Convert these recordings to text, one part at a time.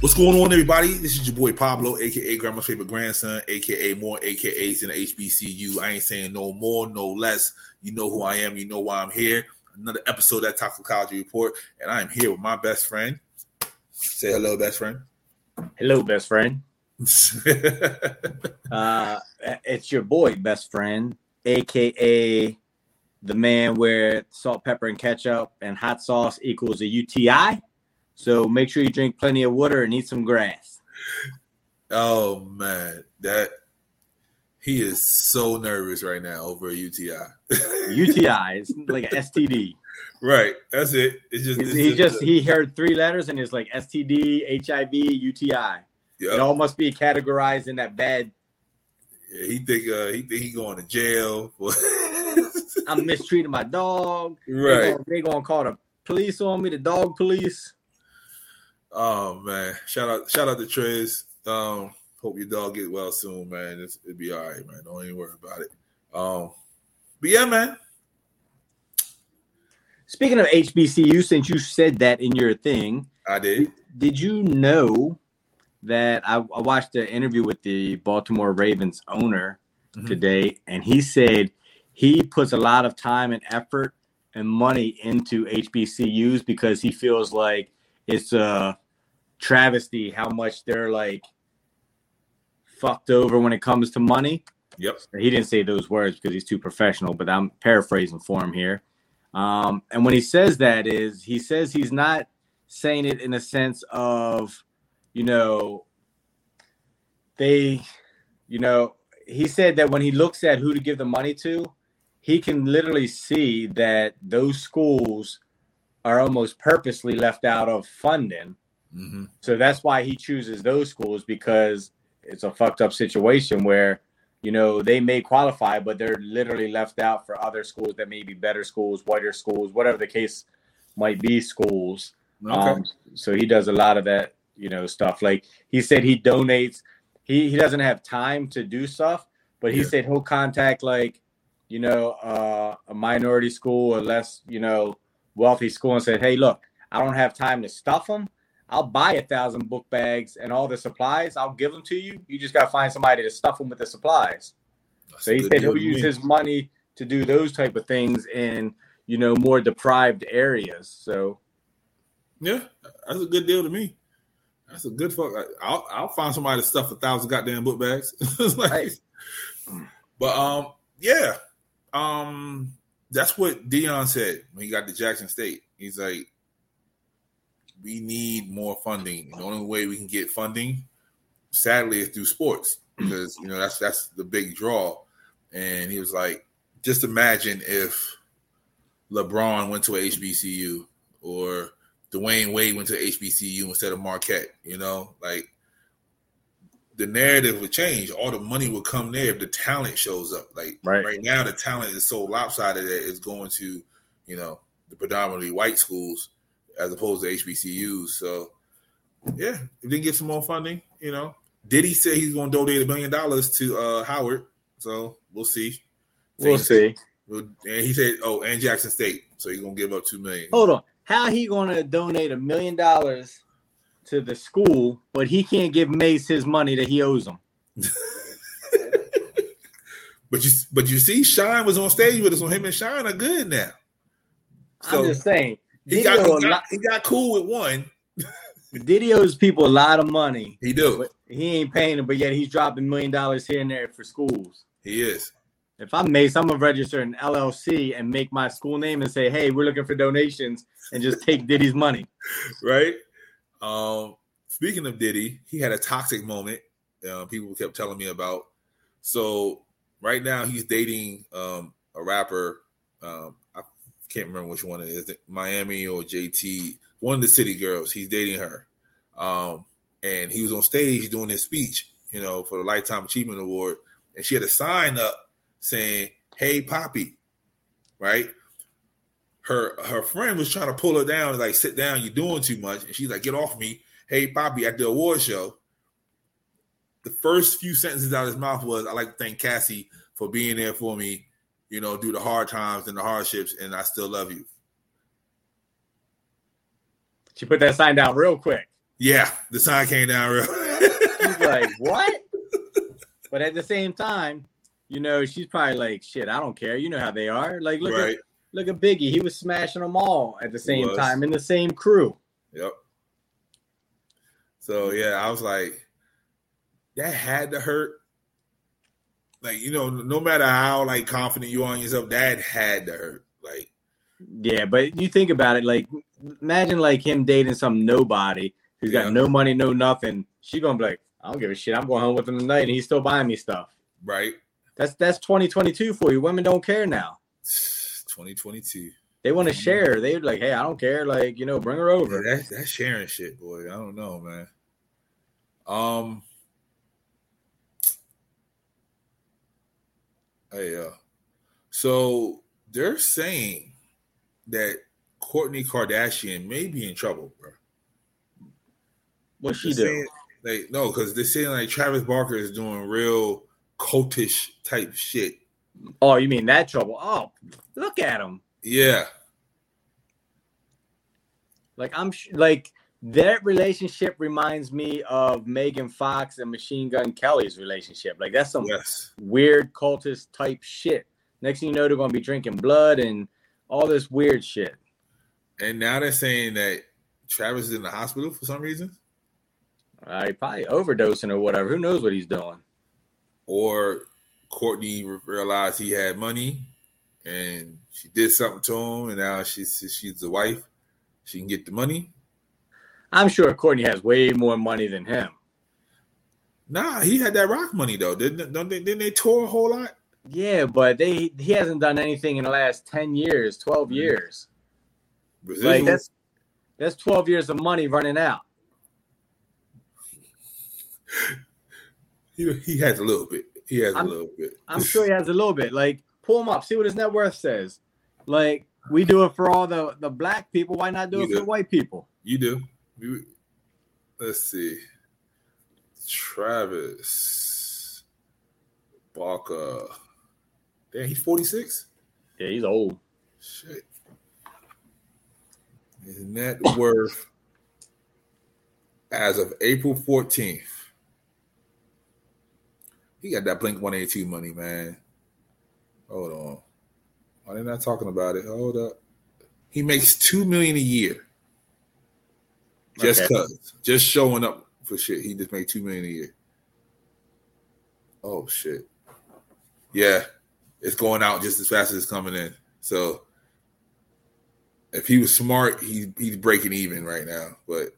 What's going on, everybody? This is your boy Pablo, a.k.a. Grandma's Favorite Grandson, a.k.a. more a.k.a.s in HBCU. I ain't saying no more, no less. You know who I am. You know why I'm here. Another episode of That Toxicology Report, and I am here with my best friend. Say hello, best friend. Hello, best friend. It's your boy, best friend, a.k.a. the man where salt, pepper, and ketchup and hot sauce equals a UTI. So make sure you drink plenty of water and eat some grass. Oh, man. He is so nervous right now over a UTI. UTI. It's like an STD. Right. That's it. He heard three letters and it's like STD, HIV, UTI. Yep. It all must be categorized in that bad. Yeah, he think he going to jail. I'm mistreating my dog. Right. They're going to call the police on me, the dog police. Oh, man. Shout out to Trace. Hope your dog get well soon, man. It'll be all right, man. Don't even worry about it. But yeah, man. Speaking of HBCU, since you said that in your thing. I did. Did you know that I watched an interview with the Baltimore Ravens owner today, and he said he puts a lot of time and effort and money into HBCUs because he feels like it's a travesty how much they're like fucked over when it comes to money. Yep. He didn't say those words because he's too professional, but I'm paraphrasing for him here. And when he says that is, he says he's not saying it in a sense of, you know, they, you know, he said that when he looks at who to give the money to, he can literally see that those schools are almost purposely left out of funding. Mm-hmm. So that's why he chooses those schools, because it's a fucked up situation where, you know, they may qualify, but they're literally left out for other schools that may be better schools, whiter schools, whatever the case might be, schools. Okay. So he does a lot of that, you know, stuff. Like he said, he donates. He doesn't have time to do stuff, but he said he'll contact, like, you know, a minority school or less, you know, wealthy school and said, hey, look, I don't have time to stuff them. I'll buy 1,000 book bags and all the supplies. I'll give them to you. You just got to find somebody to stuff them with the supplies. That's so he said he'll use his money to do those type of things in, you know, more deprived areas. So, yeah, that's a good deal to me. That's a good fuck. I'll find somebody to stuff 1,000 goddamn book bags. Like, nice. But, yeah. That's what Dion said when he got to Jackson State. He's like, we need more funding. The only way we can get funding, sadly, is through sports, because, you know, that's the big draw. And he was like, just imagine if LeBron went to a HBCU or Dwayne Wade went to HBCU instead of Marquette. You know, like, the narrative would change. All the money would come there if the talent shows up. Like, right now, the talent is so lopsided that it's going to, you know, the predominantly white schools as opposed to HBCUs. So, yeah, if they get some more funding, you know. Diddy said he's going to donate $1 million to Howard. So, we'll see. And he said, and Jackson State. So, he's going to give up $2 million. Hold on. How he going to donate $1 million to the school, but he can't give Ma$e his money that he owes him? But you see, Shine was on stage with us. So him and Shine are good now. So I'm just saying. He got cool with one. Diddy owes people a lot of money. He do. But he ain't paying them, but yet he's dropping $1 million here and there for schools. He is. If I'm Ma$e, I'm going to register an LLC and make my school name and say, hey, we're looking for donations, and just take Diddy's money. Right? Speaking of Diddy, he had a toxic moment people kept telling me about. So right now he's dating a rapper. I can't remember which one it is, Miami or JT, one of the city girls. He's dating her. And he was on stage doing his speech, you know, for the Lifetime Achievement Award. And she had a sign up saying, hey, Poppy, right? Her friend was trying to pull her down and, like, sit down, you're doing too much. And she's like, get off me. Hey, Poppy, at the award show. The first few sentences out of his mouth was, I'd like to thank Cassie for being there for me, you know, through the hard times and the hardships, and I still love you. She put that sign down real quick. Yeah, the sign came down real. She's like, what? But at the same time, you know, she's probably like, shit, I don't care. You know how they are. Like, look, right. Look at Biggie. He was smashing them all at the same time in the same crew. Yep. So, yeah, I was like, that had to hurt. Like, you know, no matter how, like, confident you are in yourself, that had to hurt. Like, yeah, but you think about it, like, imagine, like, him dating some nobody who's got no money, no nothing. She gonna be like, I don't give a shit. I'm going home with him tonight, and he's still buying me stuff. Right. That's 2022 for you. Women don't care now. 2022. They want to share. They're like, hey, I don't care. Like, you know, bring her over. Yeah, that's sharing shit, boy. I don't know, man. So they're saying that Kourtney Kardashian may be in trouble, bro. What's she doing? Like, no, because they're saying like Travis Barker is doing real cultish type shit. Oh, you mean that trouble? Oh, look at him. Yeah. Like, like that relationship reminds me of Megan Fox and Machine Gun Kelly's relationship. Like, that's some weird cultist type shit. Next thing you know, they're going to be drinking blood and all this weird shit. And now they're saying that Travis is in the hospital for some reason. He probably overdosing or whatever. Who knows what he's doing? Or Kourtney realized he had money and she did something to him, and now she's the wife. She can get the money. I'm sure Kourtney has way more money than him. Nah, he had that rock money, though. Didn't they tour a whole lot? Yeah, but he hasn't done anything in the last 10 years, 12 years. Like, that's 12 years of money running out. He has a little bit. I'm sure he has a little bit. Like, pull him up. See what his net worth says. Like, we do it for all the black people. Why not do it for white people? You do. Let's see. Travis Barker. Damn, he's 46? Yeah, he's old. Shit. His net worth as of April 14th. He got that Blink 182 money, man. Hold on. Why are they not talking about it? Hold up. He makes $2 million a year. Just just showing up for shit. He just made $2 million a year. Oh, shit. Yeah. It's going out just as fast as it's coming in. So if he was smart, he's breaking even right now. But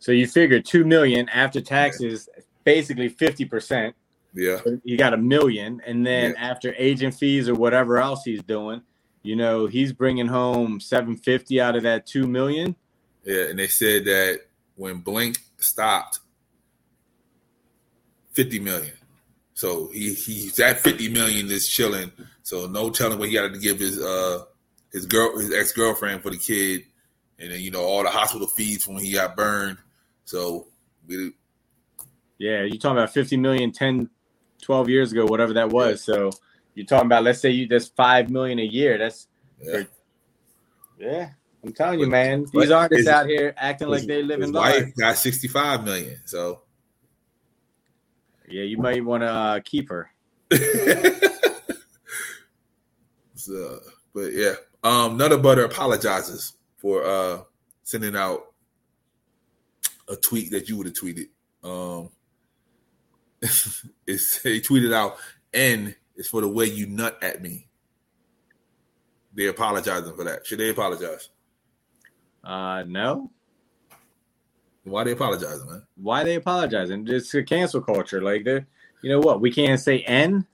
so you figure $2 million after taxes... Yeah. Basically 50%. Yeah. You got $1 million. And then after agent fees or whatever else he's doing, you know, he's bringing home 750 out of that 2 million. Yeah. And they said that when Blink stopped, 50 million. So he's at 50 million is chilling. So no telling what he got to give his ex-girlfriend for the kid. And then, you know, all the hospital fees from when he got burned. So we yeah, you're talking about 50 million 10, 12 years ago, whatever that was. So you're talking about, let's say that's 5 million a year. That's I'm telling you, man, these artists out here acting like they live in life. Wife got 65 million. So yeah, you might want to keep her. So, but yeah, Nutter Butter apologizes for sending out a tweet that you would have tweeted. They tweeted out, "N is for the way you nut at me." They're apologizing for that. Should they apologize? No. Why they apologizing, man? Why they apologizing? It's a cancel culture. Like, they, you know what? We can't say N.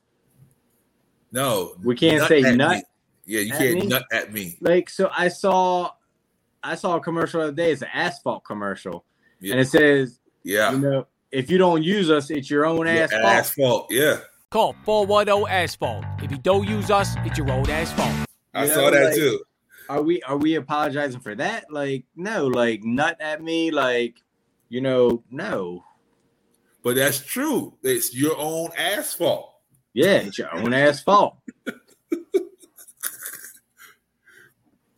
No, we can't say nut. Me. Yeah, you can't nut at me. Like, so I saw a commercial the other day. It's an asphalt commercial, and it says. Yeah. You know, if you don't use us, it's your own asphalt. Asphalt, yeah. Call 410 asphalt. If you don't use us, it's your own asphalt. I saw that, like, too. Are we apologizing for that? Like, no, like, nut at me, like, you know, no. But that's true. It's your own asphalt. Yeah, it's your own asphalt.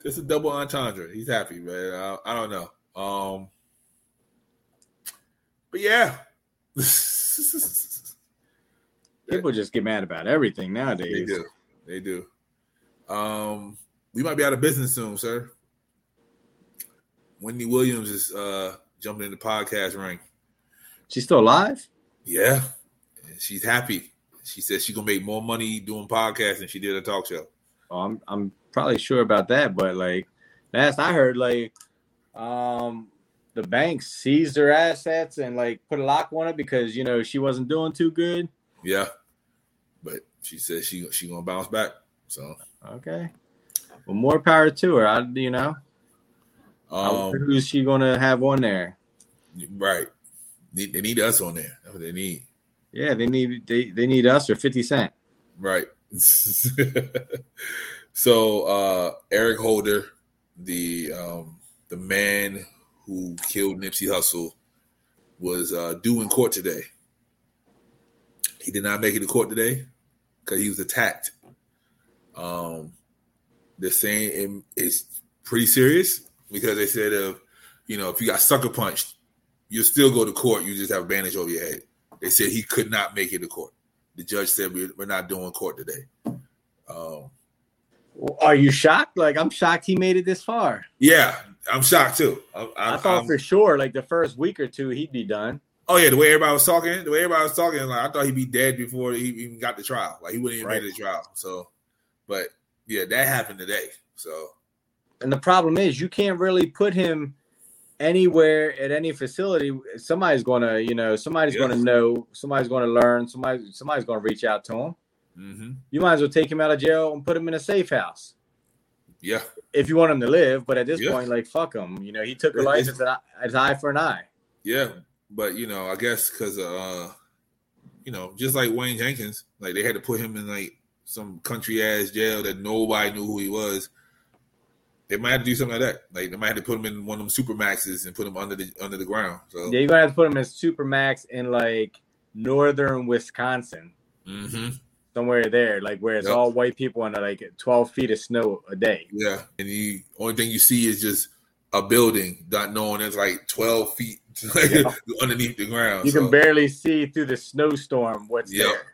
It's a double entendre. He's happy, man. I don't know. But yeah. People just get mad about everything nowadays. They do. We might be out of business soon, sir. Wendy Williams is jumping in the podcast ring. She's still alive? Yeah. And she's happy. She said she's gonna make more money doing podcasts than she did a talk show. Oh, I'm probably sure about that, but last I heard, the bank seized her assets and put a lock on it because she wasn't doing too good. Yeah, but she says she gonna bounce back. So okay, well, more power to her. I wonder who's she gonna have on there? Right, they need us on there. That's what they need. Yeah, they need us or 50 Cent. Right. So Eric Holder, the man who killed Nipsey Hussle, was due in court today. He did not make it to court today because he was attacked. They're saying it's pretty serious because they said if you got sucker punched, you'll still go to court. You just have a bandage over your head. They said he could not make it to court. The judge said we're not doing court today. Are you shocked? I'm shocked he made it this far. Yeah, I'm shocked too. I thought for sure, the first week or two, he'd be done. Oh yeah, the way everybody was talking, I thought he'd be dead before he even got the trial. He wouldn't even make the trial. So, but yeah, that happened today. So, and the problem is you can't really put him anywhere at any facility. Somebody's going to, somebody's going to know, somebody's going to learn, somebody's going to reach out to him. Mm-hmm. You might as well take him out of jail and put him in a safe house. Yeah, if you want him to live. But at this point, fuck him. He took a license as eye for an eye. Yeah, but I guess because just like Wayne Jenkins, they had to put him in some country ass jail that nobody knew who he was. They might have to do something like that. They might have to put him in one of them Supermaxes and put him under the ground. So yeah, you're gonna have to put him in Supermax in northern Wisconsin, mm-hmm. somewhere there, where it's all white people under 12 feet of snow a day. Yeah, and the only thing you see is just a building, not knowing it's 12 feet underneath the ground. You can barely see through the snowstorm what's there.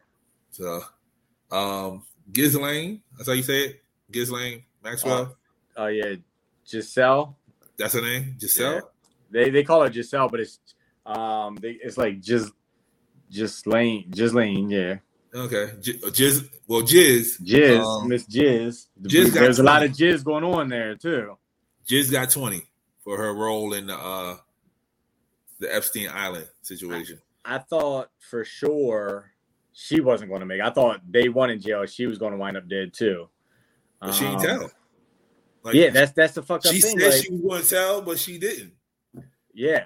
So, Ghislaine, that's how you say it, Ghislaine Maxwell. Oh, yeah, Giselle. That's her name, Giselle. Yeah. They call her Giselle, but it's it's Ghislaine. Yeah. Okay. Jizz. Miss Jizz. There's a lot of Jizz going on there too. Jizz got 20 for her role in the Epstein Island situation. I thought for sure she wasn't going to make it. I thought day one in jail she was going to wind up dead too. But she didn't tell. That's the fucked up thing. She said she was going to tell, but she didn't. Yeah,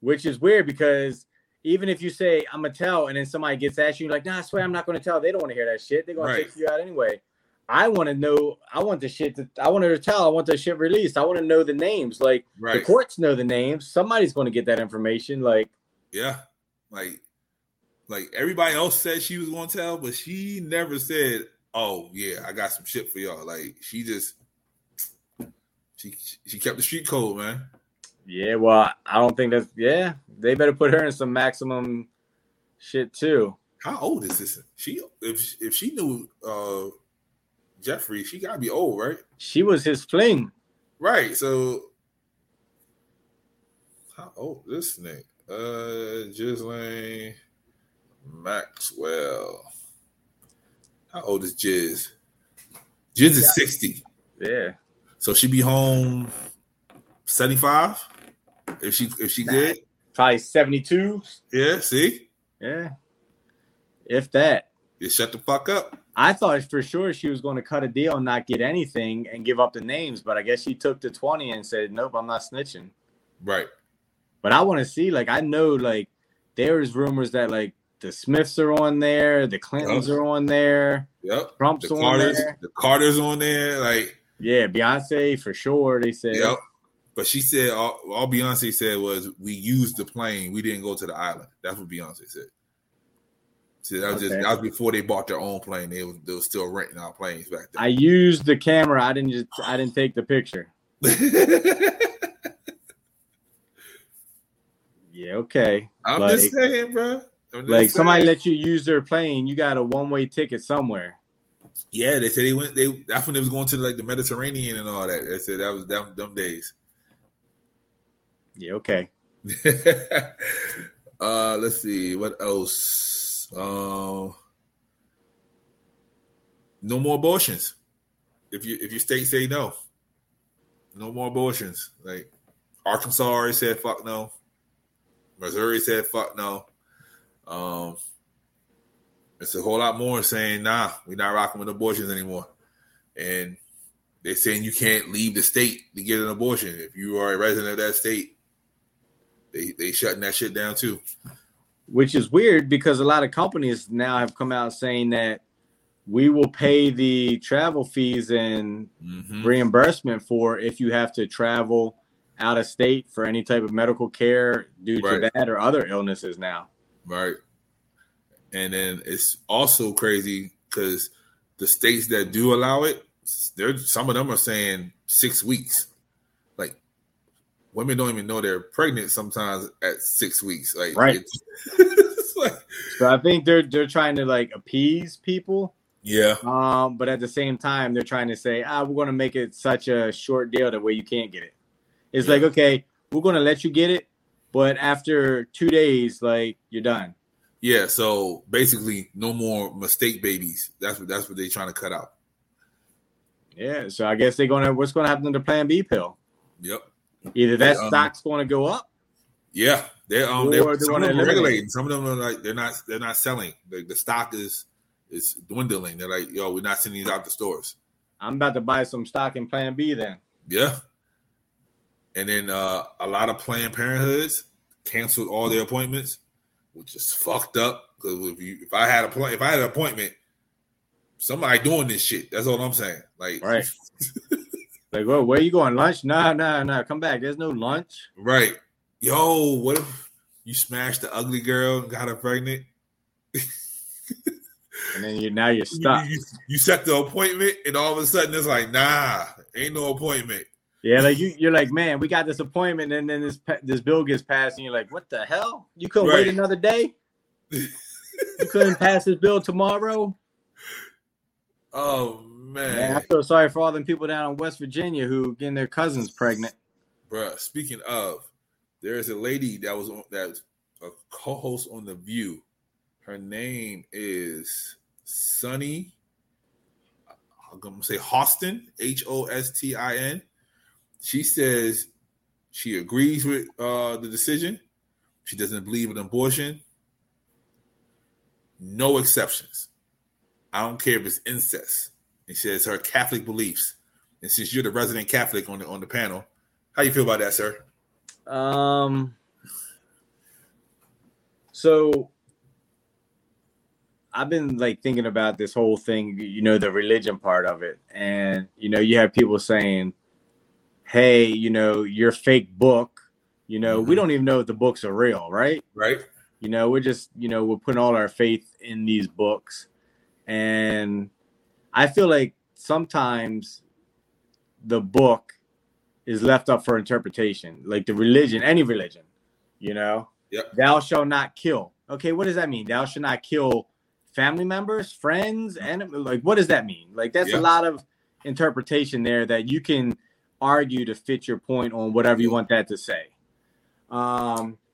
which is weird because even if you say I'm gonna tell, and then somebody gets at you, you're nah, I swear I'm not gonna tell. They don't want to hear that shit. They're gonna take you out anyway. I want to know. I want the shit. I want her to tell. I want the shit released. I want to know the names. The courts know the names. Somebody's gonna get that information. Everybody else said she was gonna tell, but she never said, "Oh yeah, I got some shit for y'all." She just. She kept the street code, man. Yeah, well, I don't think that's... Yeah, they better put her in some maximum shit, too. How old is this? If she knew Jeffrey, she got to be old, right? She was his fling. Right, so... How old is this nigga? Ghislaine Maxwell. How old is Jizz? Jizz is 60. Yeah. So she'd be home 75 if she did. Probably 72. Yeah, see? Yeah. If that. You shut the fuck up. I thought for sure she was going to cut a deal and not get anything and give up the names, but I guess she took the 20 and said, nope, I'm not snitching. Right. But I want to see, I know, there's rumors that, the Smiths are on there, the Clintons are on there, Trump's on there. The Carters on there, Yeah, Beyonce for sure. They said. Yep. But she said all Beyonce said was we used the plane. We didn't go to the island. That's what Beyonce said. See, that was that was before they bought their own plane. They were still renting our planes back then. I used the camera. I didn't take the picture. Yeah, okay. I'm like, just saying, bro. Like, somebody let you use their plane, you got a one-way ticket somewhere. Yeah, they said I think they was going to like the Mediterranean and all that. They said that was them days. Yeah, okay. Let's see what else. No more abortions. If your state say no, no more abortions. Like Arkansas already said, fuck no. Missouri said, fuck no. It's a whole lot more saying, nah, we're not rocking with abortions anymore. And they're saying you can't leave the state to get an abortion. If you are a resident of that state, they shutting that shit down too. Which is weird because a lot of companies now have come out saying that we will pay the travel fees and reimbursement for if you have to travel out of state for any type of medical care due to that or other illnesses now. Right. And then it's also crazy because the states that do allow it, some of them are saying 6 weeks. Like, women don't even know they're pregnant sometimes at 6 weeks. Like, right. It's like, so I think they're trying to, like, appease people. Yeah. But at the same time, they're trying to say, we're going to make it such a short deal that way you can't get it. It's like, okay, we're going to let you get it, but after 2 days, like, you're done. Yeah, so basically, no more mistake babies. That's what they're trying to cut out. Yeah, so I guess what's going to happen to the Plan B pill? Yep. Either that stock's going to go up. Yeah, they're some of them regulating. Some of them are like they're not selling. The stock is dwindling. They're like, yo, we're not sending these out to stores. I'm about to buy some stock in Plan B then. Yeah. And then a lot of Planned Parenthoods canceled all their appointments. Which is fucked up because if I had an appointment, somebody doing this shit. That's all I'm saying. Like, right? Like, well, where you going? Lunch? Nah. Come back. There's no lunch. Right? Yo, what if you smashed the ugly girl and got her pregnant? And then you're stuck. You set the appointment, and all of a sudden it's like, nah, ain't no appointment. Yeah, like you're like, man, we got this appointment, and then this bill gets passed, and you're like, what the hell? You couldn't wait another day? You couldn't pass this bill tomorrow? Oh, man. I feel sorry for all them people down in West Virginia who getting their cousins pregnant. Bruh, speaking of, there's a lady that was a co-host on The View. Her name is Sunny, I'm going to say Hostin, Hostin. She says she agrees with the decision. She doesn't believe in abortion. No exceptions. I don't care if it's incest. And she says her Catholic beliefs. And since you're the resident Catholic on the panel, how you feel about that, sir? So I've been like thinking about this whole thing, you know, the religion part of it. And, you know, you have people saying, hey, you know, your fake book, you know, we don't even know if the books are real, right? Right. You know, we're just, you know, we're putting all our faith in these books. And I feel like sometimes the book is left up for interpretation, like the religion, any religion, you know, Thou shall not kill. Okay, what does that mean? Thou shall not kill family members, friends, and like, what does that mean? Like, that's a lot of interpretation there that you can argue to fit your point on whatever you want that to say.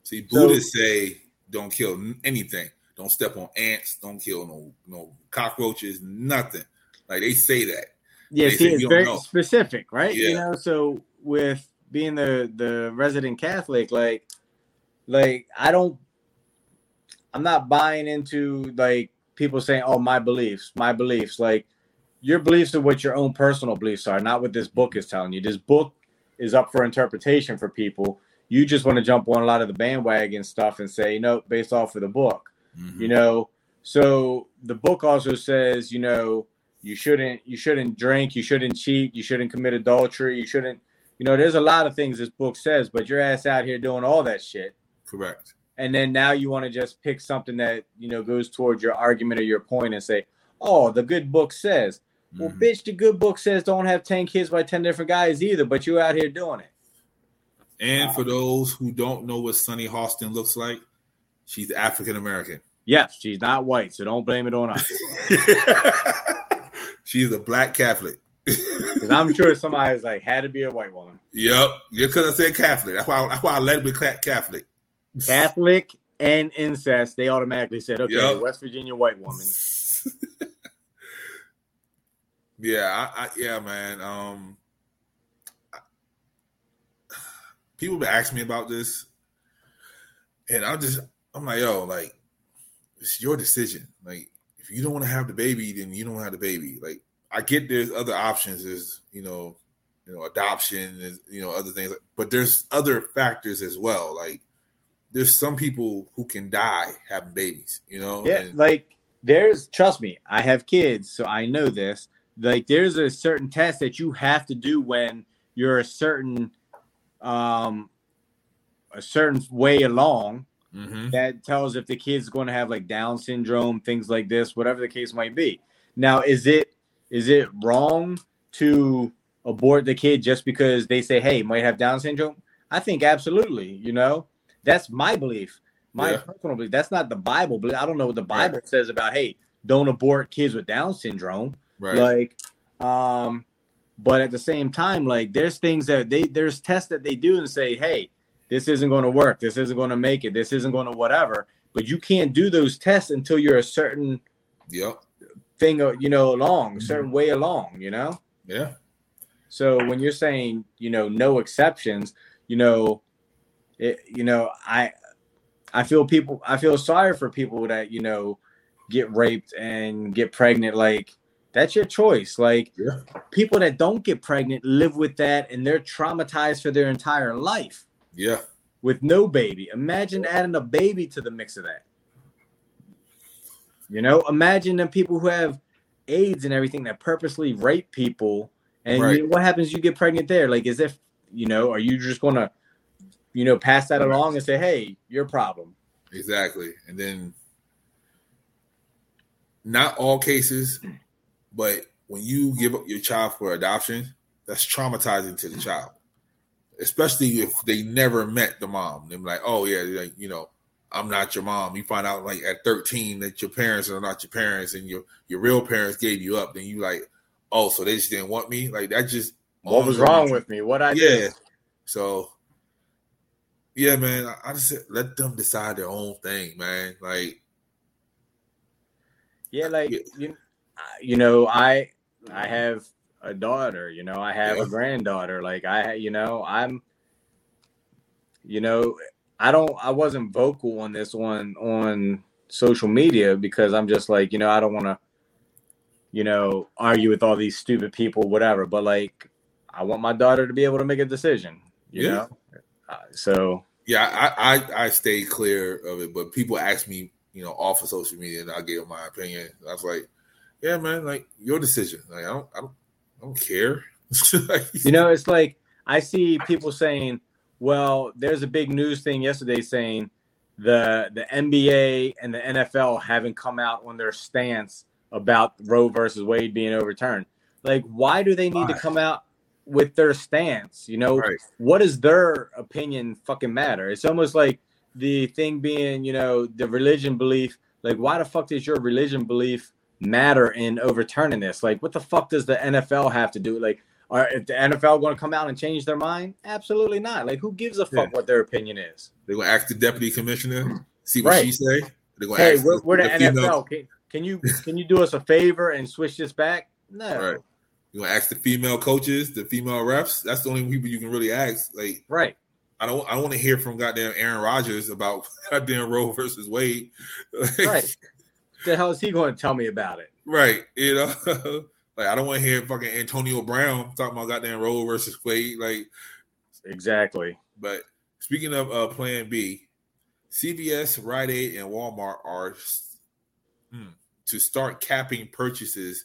See, Buddhists say don't kill anything. Don't step on ants. Don't kill no cockroaches. Nothing. Like they say that. Yeah, see, it's very specific, right? Yeah. You know, so with being the resident Catholic, like I'm not buying into like people saying, "Oh, my beliefs." Like, your beliefs are what your own personal beliefs are, not what this book is telling you. This book is up for interpretation for people. You just want to jump on a lot of the bandwagon stuff and say, you know, based off of the book, you know. So the book also says, you know, you shouldn't drink, you shouldn't cheat, you shouldn't commit adultery, you shouldn't, you know, there's a lot of things this book says, but your ass out here doing all that shit. Correct. And then now you want to just pick something that, you know, goes towards your argument or your point and say, oh, the good book says. Well, bitch, the good book says don't have 10 kids by 10 different guys either, but you're out here doing it. And for those who don't know what Sunny Hostin looks like, she's African American. Yes, she's not white, so don't blame it on us. She's a black Catholic. Because I'm sure somebody's like, had to be a white woman. Yep, just because I said Catholic. That's why I led with Catholic. Catholic and incest, they automatically said, okay, yep. West Virginia white woman. Yeah, man. People been asking me about this, and I'm like, yo, like, it's your decision. Like, if you don't want to have the baby, then you don't have the baby. Like, I get there's other options, is adoption, and other things, but there's other factors as well. Like, there's some people who can die having babies. Yeah, and, trust me, I have kids, so I know this. Like, there's a certain test that you have to do when you're a certain way along, mm-hmm. that tells if the kid's going to have like Down syndrome, things like this, whatever the case might be. Now, is it wrong to abort the kid just because they say, hey, might have Down syndrome? I think absolutely. That's my belief. Personal belief. That's not the Bible. But I don't know what the Bible says about, hey, don't abort kids with Down syndrome. Right. But at the same time, like, there's things that there's tests that they do and say, hey, this isn't going to work. This isn't going to make it. This isn't going to whatever. But you can't do those tests until you're a certain thing, along, a certain way along, Yeah. So when you're saying, no exceptions, I feel sorry for people that, get raped and get pregnant. Like, that's your choice. Like, people that don't get pregnant live with that, and they're traumatized for their entire life. Yeah. With no baby. Imagine adding a baby to the mix of that. Imagine the people who have AIDS and everything that purposely rape people. And what happens? You get pregnant there. Like, as if, are you just going to, pass that along and say, hey, your problem. Exactly. And then not all cases, but when you give up your child for adoption, that's traumatizing to the child, especially if they never met the mom. They're like, oh, yeah, I'm not your mom. You find out, like, at 13 that your parents are not your parents and your real parents gave you up. Then you like, oh, so they just didn't want me? Like, that just... What was wrong with me? What I did? Yeah. So, yeah, man, I just let them decide their own thing, man. Like... Yeah, like... Yeah. I have a daughter, I have a granddaughter. Like, I wasn't vocal on this one on social media because I'm just like, I don't want to, argue with all these stupid people, whatever. But, like, I want my daughter to be able to make a decision, you know? So. Yeah, I stay clear of it. But people ask me, off of social media, and I give my opinion. I was like, yeah, man, like, your decision. Like, I don't care. It's like I see people saying, well, there's a big news thing yesterday saying the NBA and the NFL haven't come out on their stance about Roe versus Wade being overturned. Like, why do they need to come out with their stance? What does their opinion fucking matter? It's almost like the thing being, the religion belief. Like, why the fuck does your religion belief matter in overturning this? Like, what the fuck does the NFL have to do? Like, if the NFL going to come out and change their mind? Absolutely not. Like, who gives a fuck what their opinion is? They're going to ask the deputy commissioner, see what she say. They're going to ask, hey, we're the NFL. Can you do us a favor and switch this back? No. Right. You're going to ask the female coaches, the female refs. That's the only people you can really ask. Like, right. I don't want to hear from goddamn Aaron Rodgers about goddamn Roe versus Wade. Right. The hell is he going to tell me about it? Right. Like, I don't want to hear fucking Antonio Brown talking about goddamn Roe versus Wade. Like, exactly. But speaking of Plan B, CVS, Rite Aid, and Walmart are to start capping purchases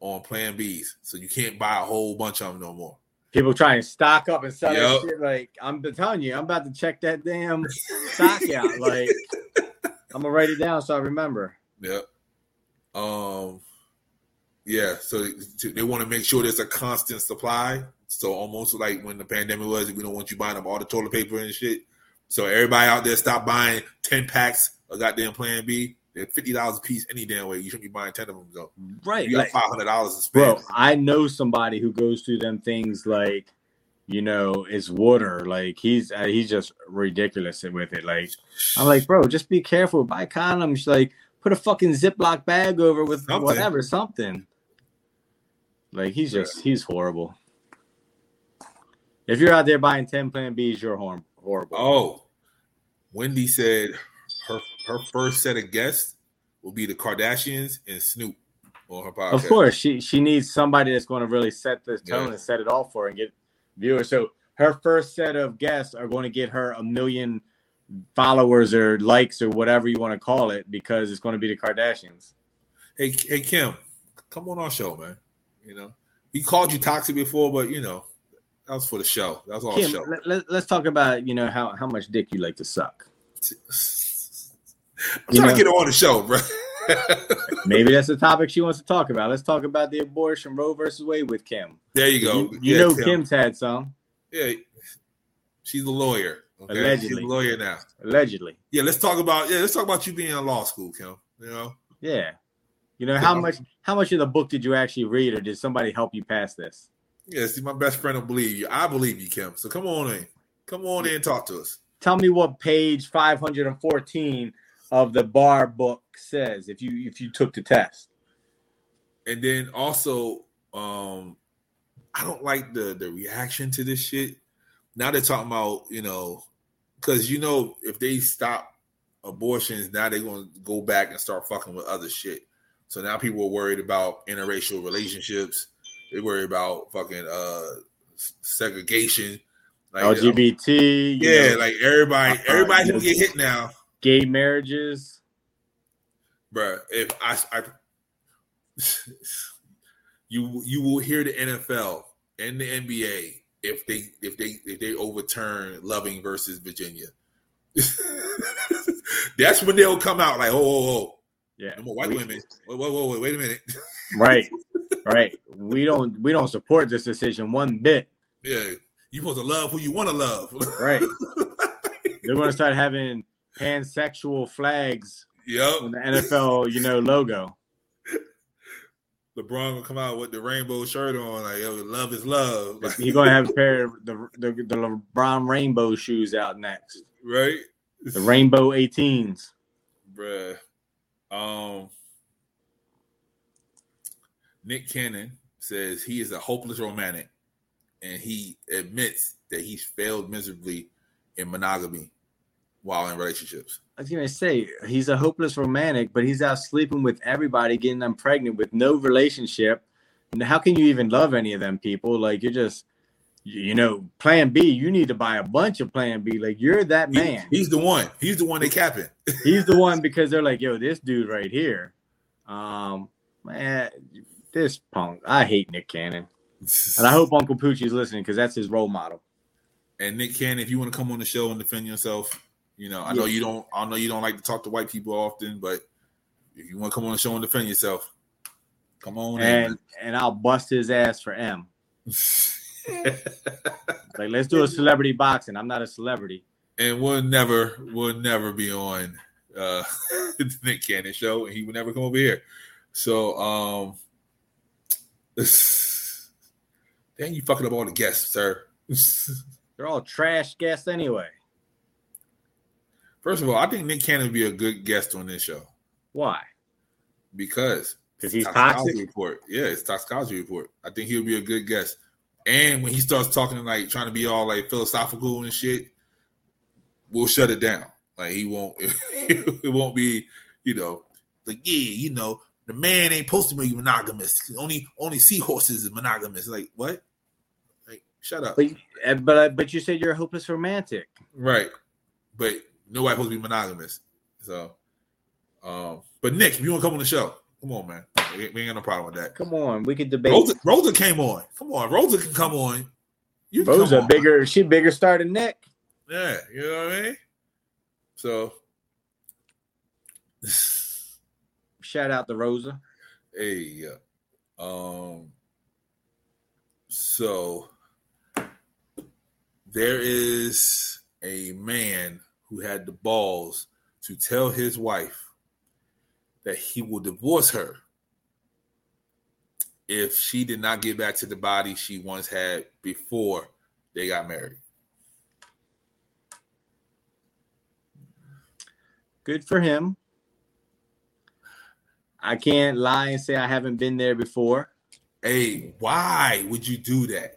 on Plan Bs, so you can't buy a whole bunch of them no more. People try and stock up and sell that shit. Like, I'm telling you, I'm about to check that damn stock out. Like, I'm gonna write it down so I remember. Yep. Yeah, so they want to make sure there's a constant supply. So almost like when the pandemic was, we don't want you buying up all the toilet paper and shit. So everybody out there stop buying 10 packs of goddamn Plan B. They're $50 a piece any damn way. You shouldn't be buying 10 of them, though. Right. You got $500 to spend. Bro, I know somebody who goes through them things like, you know, it's water. Like, he's just ridiculous with it. Like, I'm like, bro, just be careful. Buy condoms. Like, put a fucking Ziploc bag over with something. Whatever, something. Like, he's just, he's horrible. If you're out there buying 10 Plan Bs, you're horrible. Oh, Wendy said her first set of guests will be the Kardashians and Snoop on her podcast. Of course, she needs somebody that's going to really set the tone and set it all for her and get viewers. So her first set of guests are going to get her 1 million followers or likes or whatever you want to call it because it's going to be the Kardashians. Hey, Kim, come on our show, man. You know, we called you toxic before, but, you know, that was for the show. That was all Kim, show. Let's talk about, you know, how much dick you like to suck. I'm trying to get her on the show, bro. Maybe that's the topic she wants to talk about. Let's talk about the abortion Roe versus Wade with Kim. There you go. You know Kim's had some. Yeah. She's a lawyer. Okay? Allegedly. She's a lawyer now. Allegedly. Yeah, let's talk about you being in law school, Kim. You know? Yeah. You know, how much of the book did you actually read, or did somebody help you pass this? Yeah, see, my best friend will believe you. I believe you, Kim. So come on in. Come on in and talk to us. Tell me what page 514 of the bar book says if you took the test. And then also, I don't like the reaction to this shit. Now they're talking about, you know, because, you know, if they stop abortions, now they're going to go back and start fucking with other shit. So now people are worried about interracial relationships. They worry about fucking segregation, like, LGBT. Yeah, like everybody who get hit now. Gay marriages, bruh. If I you will hear the NFL and the NBA if they overturn Loving versus Virginia. That's when they'll come out like, oh, yeah, no more white women. Whoa, wait a minute. Right. Right, we don't support this decision one bit. Yeah, you supposed to love who you want to love. Right, they're going to start having pansexual flags. Yep, on the NFL, you know, logo. LeBron will come out with the rainbow shirt on, like, yo, love is love. He's going to have a pair of the LeBron rainbow shoes out next. Right, the rainbow 18s, bruh. Nick Cannon says he is a hopeless romantic, and he admits that he's failed miserably in monogamy while in relationships. I was going to say, he's a hopeless romantic, but he's out sleeping with everybody, getting them pregnant with no relationship. And how can you even love any of them people? Like, you're just, you know, Plan B, you need to buy a bunch of Plan B. Like, you're that man. He's the one. He's the one they capping. He's the one because they're like, yo, this dude right here, man, this punk. I hate Nick Cannon. And I hope Uncle Poochie's listening because that's his role model. And Nick Cannon, if you want to come on the show and defend yourself, you know, I know you don't like to talk to white people often, but if you want to come on the show and defend yourself, come on. And I'll bust his ass for M. Like, let's do a celebrity boxing. I'm not a celebrity. And we'll never be on the Nick Cannon show, and he will never come over here. So dang, you fucking up all the guests, sir. They're all trash guests anyway. First of all, I think Nick Cannon would be a good guest on this show. Why? Because he's toxic. Report. Yeah, it's Toxicology Report. I think he'll be a good guest. And when he starts talking, like, trying to be all, like, philosophical and shit, we'll shut it down. Like, he won't. It won't be, you know, like, yeah, you know, the man ain't supposed to be monogamous. Only seahorses is monogamous. Like, what? Like, shut up. But you said you're a hopeless romantic. Right. But nobody's supposed to be monogamous. So, but Nick, if you want to come on the show, come on, man. We ain't got no problem with that. Come on. We could debate. Rosa came on. Come on. Rosa can come on. Rosa bigger. Man. She bigger star than Nick. Yeah. You know what I mean? So. Shout out to Rosa. Hey, So there is a man who had the balls to tell his wife that he will divorce her if she did not get back to the body she once had before they got married. Good for him. I can't lie and say I haven't been there before. Hey, why would you do that?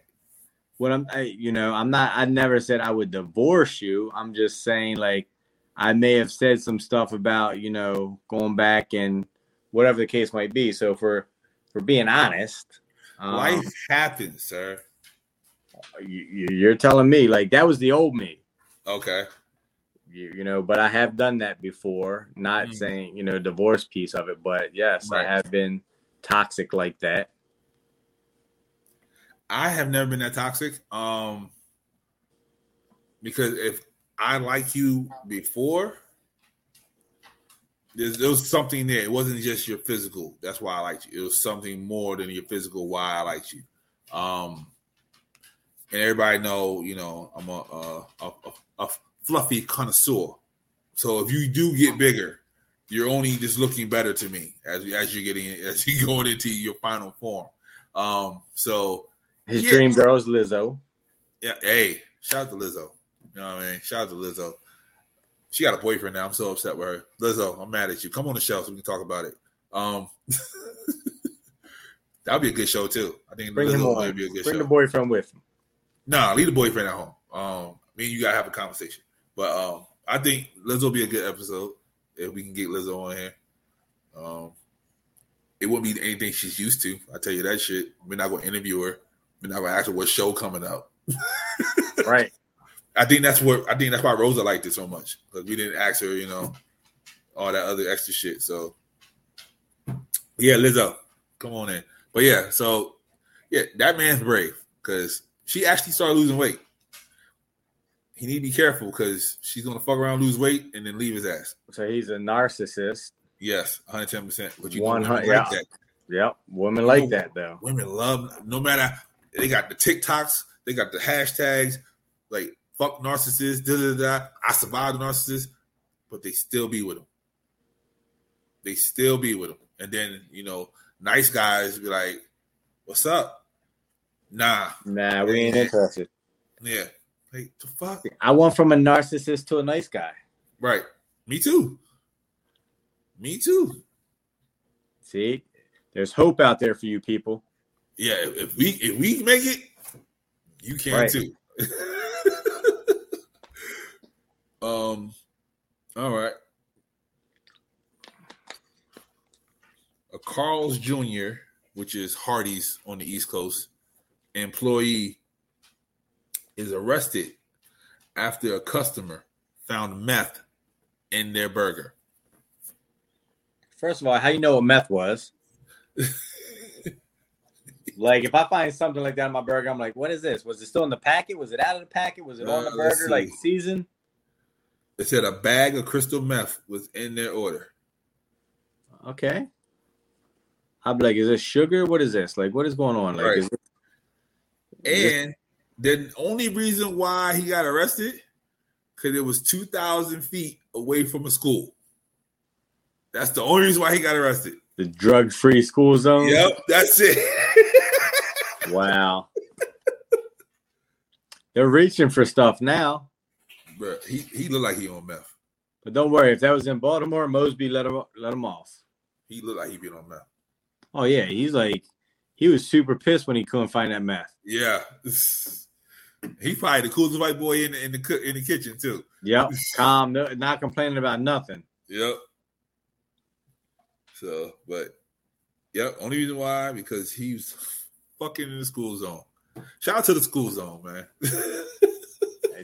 What I never said I would divorce you. I'm just saying, like, I may have said some stuff about, you know, going back and whatever the case might be. So for being honest, life happens, sir. You're telling me, like, that was the old me. Okay. You know, but I have done that before, not saying, you know, divorce piece of it, but yes, right. I have been toxic like that. I have never been that toxic. Because if I liked you before, there was something there. It wasn't just your physical. That's why I liked you. It was something more than your physical, why I liked you. And everybody know, you know, I'm a fluffy connoisseur. So if you do get bigger, you're only just looking better to me as you're going into your final form. So his dream girl is Lizzo. Yeah, hey, shout out to Lizzo. You know what I mean? Shout out to Lizzo. She got a boyfriend now. I'm so upset with her. Lizzo, I'm mad at you. Come on the show so we can talk about it. That'll be a good show too. I think bring Lizzo might be a good show. Bring the boyfriend with him. Nah, leave the boyfriend at home. Me and you gotta have a conversation. But I think Lizzo will be a good episode if we can get Lizzo on here. It won't be anything she's used to. I tell you that shit. We're not gonna interview her. We're not gonna ask her what show coming up. Right. I think that's why Rosa liked it so much, because we didn't ask her, you know, all that other extra shit. So yeah, Lizzo, come on in. But yeah, so yeah, that man's brave because she actually started losing weight. He need to be careful because she's gonna fuck around, lose weight, and then leave his ass. So he's a narcissist. Yes, 110%. But you know, women like that. Yep, women like that though. Women love, no matter, they got the TikToks, they got the hashtags, like fuck narcissists, I survived the narcissist, but they still be with him. They still be with him, and then, you know, nice guys be like, "What's up? Nah, we ain't interested." Yeah. Like, the fuck? I went from a narcissist to a nice guy. Right. Me too. See, there's hope out there for you people. Yeah, if we make it, you can too. All right. A Carl's Jr., which is Hardee's on the East Coast, employee is arrested after a customer found meth in their burger. First of all, how you know what meth was? Like, if I find something like that in my burger, I'm like, what is this? Was it still in the packet? Was it out of the packet? Was it on the burger, like seasoned? It said a bag of crystal meth was in their order. Okay. I'd be like, is this sugar? What is this? Like, what is going on? Like, right. The only reason why he got arrested, because it was 2,000 feet away from a school. That's the only reason why he got arrested. The drug-free school zone? Yep, that's it. Wow. They're reaching for stuff now. Bro, he looked like he on meth. But don't worry, if that was in Baltimore, Mosby let him off. He looked like he been on meth. Oh, yeah, he's like, he was super pissed when he couldn't find that meth. Yeah. He's probably the coolest white boy in the kitchen too. Yep, calm, not complaining about nothing. Yep. So, but yep, only reason why because he was fucking in the school zone. Shout out to the school zone, man.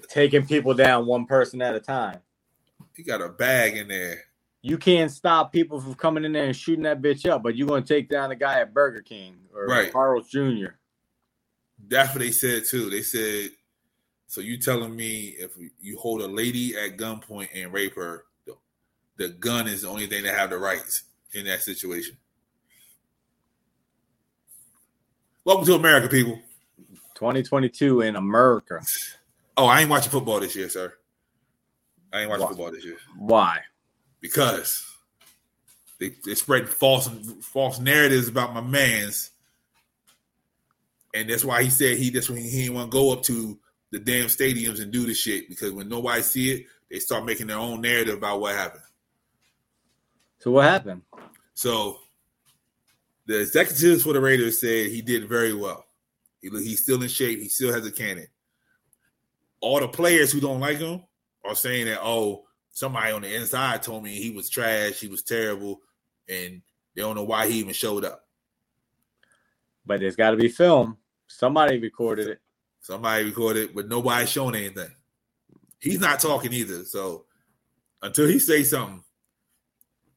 Taking people down one person at a time. He got a bag in there. You can't stop people from coming in there and shooting that bitch up, but you're gonna take down the guy at Burger King or right. Carl's Jr. That's what they said, too. They said, so you telling me if you hold a lady at gunpoint and rape her, the gun is the only thing that have the rights in that situation. Welcome to America, people. 2022 in America. Oh, I ain't watching football this year, sir. I ain't watching football this year. Why? Because they spread false narratives about my mans, and that's why he said he didn't want to go up to the damn stadiums and do this shit, because when nobody see it, they start making their own narrative about what happened. So what happened? So the executives for the Raiders said he did very well. He's still in shape. He still has a cannon. All the players who don't like him are saying that, oh, somebody on the inside told me he was trash, he was terrible, and they don't know why he even showed up. But there's got to be film. Somebody recorded it. Somebody recorded it, but nobody's showing anything. He's not talking either. So until he says something,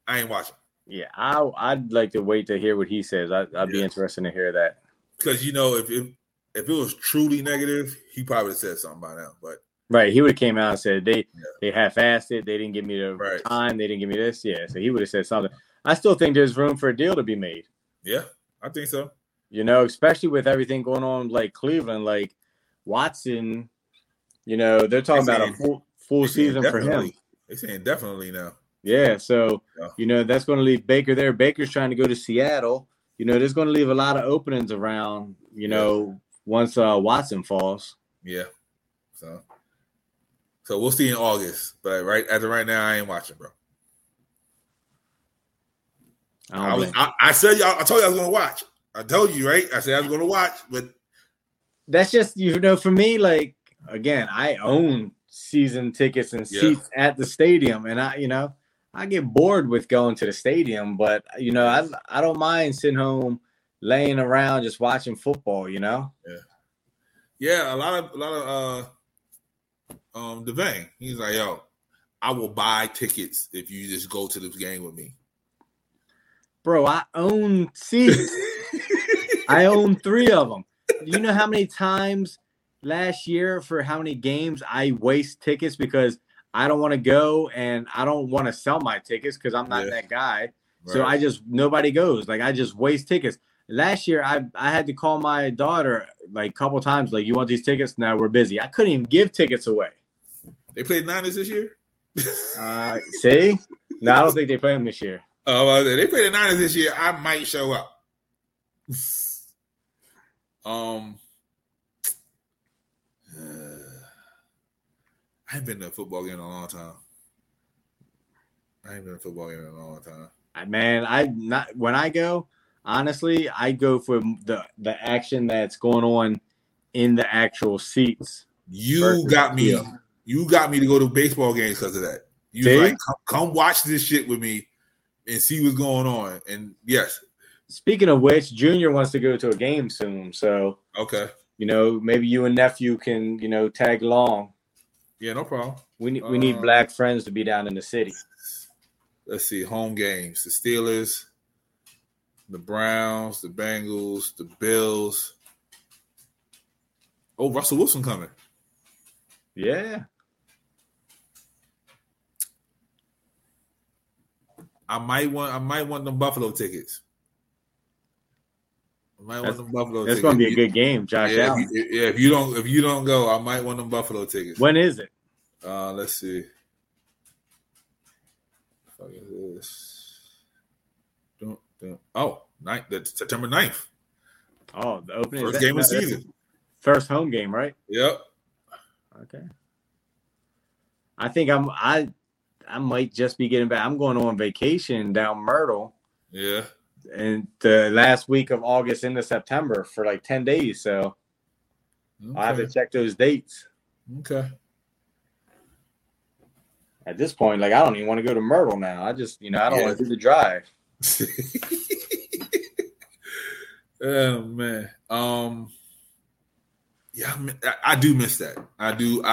I ain't watching. Yeah, I'd like to wait to hear what he says. I'd be interested to hear that. Because, you know, if it was truly negative, he probably would have said something by now. But right, he would have came out and said they half-assed it. They didn't give me the time. They didn't give me this. Yeah, so he would have said something. I still think there's room for a deal to be made. Yeah, I think so. You know, especially with everything going on, like Cleveland, like Watson. You know, they're talking about a full season for him. They're saying definitely now. Yeah, so, you know, that's going to leave Baker there. Baker's trying to go to Seattle. You know, there's going to leave a lot of openings around, you know, once Watson falls. Yeah. So we'll see in August. But right now, I ain't watching, bro. I said y'all. I told you I was going to watch. I told you, right? I said I was going to watch, but that's just, you know, for me, like, again, I own season tickets and seats at the stadium, and I, you know, I get bored with going to the stadium, but, you know, I don't mind sitting home, laying around, just watching football, you know? Yeah. Yeah, a lot of Devane. He's like, yo, I will buy tickets if you just go to this game with me. Bro, I own seats. I own 3 of them. You know how many times last year for how many games I waste tickets because I don't want to go, and I don't want to sell my tickets because I'm not that guy. Right. So nobody goes. Like, I just waste tickets. Last year, I had to call my daughter like a couple times, like, you want these tickets? No, we're busy. I couldn't even give tickets away. They played Niners this year? See? No, I don't think they play them this year. Oh, they play the Niners this year. I might show up. I haven't been to a football game in a long time. Man, when I go, honestly, I go for the action that's going on in the actual seats. You got me to go to baseball games because of that. You see? Like, come watch this shit with me and see what's going on. And yes. Speaking of which, Junior wants to go to a game soon. So okay, you know, maybe you and nephew can, you know, tag along. Yeah, no problem. We need black friends to be down in the city. Let's see, home games. The Steelers, the Browns, the Bengals, the Bills. Oh, Russell Wilson coming. Yeah. I might want them Buffalo tickets. That's going to be a good game, Josh Allen. If you don't go, I might want them Buffalo tickets. When is it? Let's see. What the fuck is this? Oh, that's September 9th. Oh, the opening first game of the season. First home game, right? Yep. Okay. I think I might just be getting back. I'm going on vacation down Myrtle. Yeah. And the last week of August into September for like 10 days. So okay. I'll have to check those dates. Okay. At this point, like, I don't even want to go to Myrtle now. I just, you know, I don't want to do the drive. Oh, man. Yeah, I do miss that. I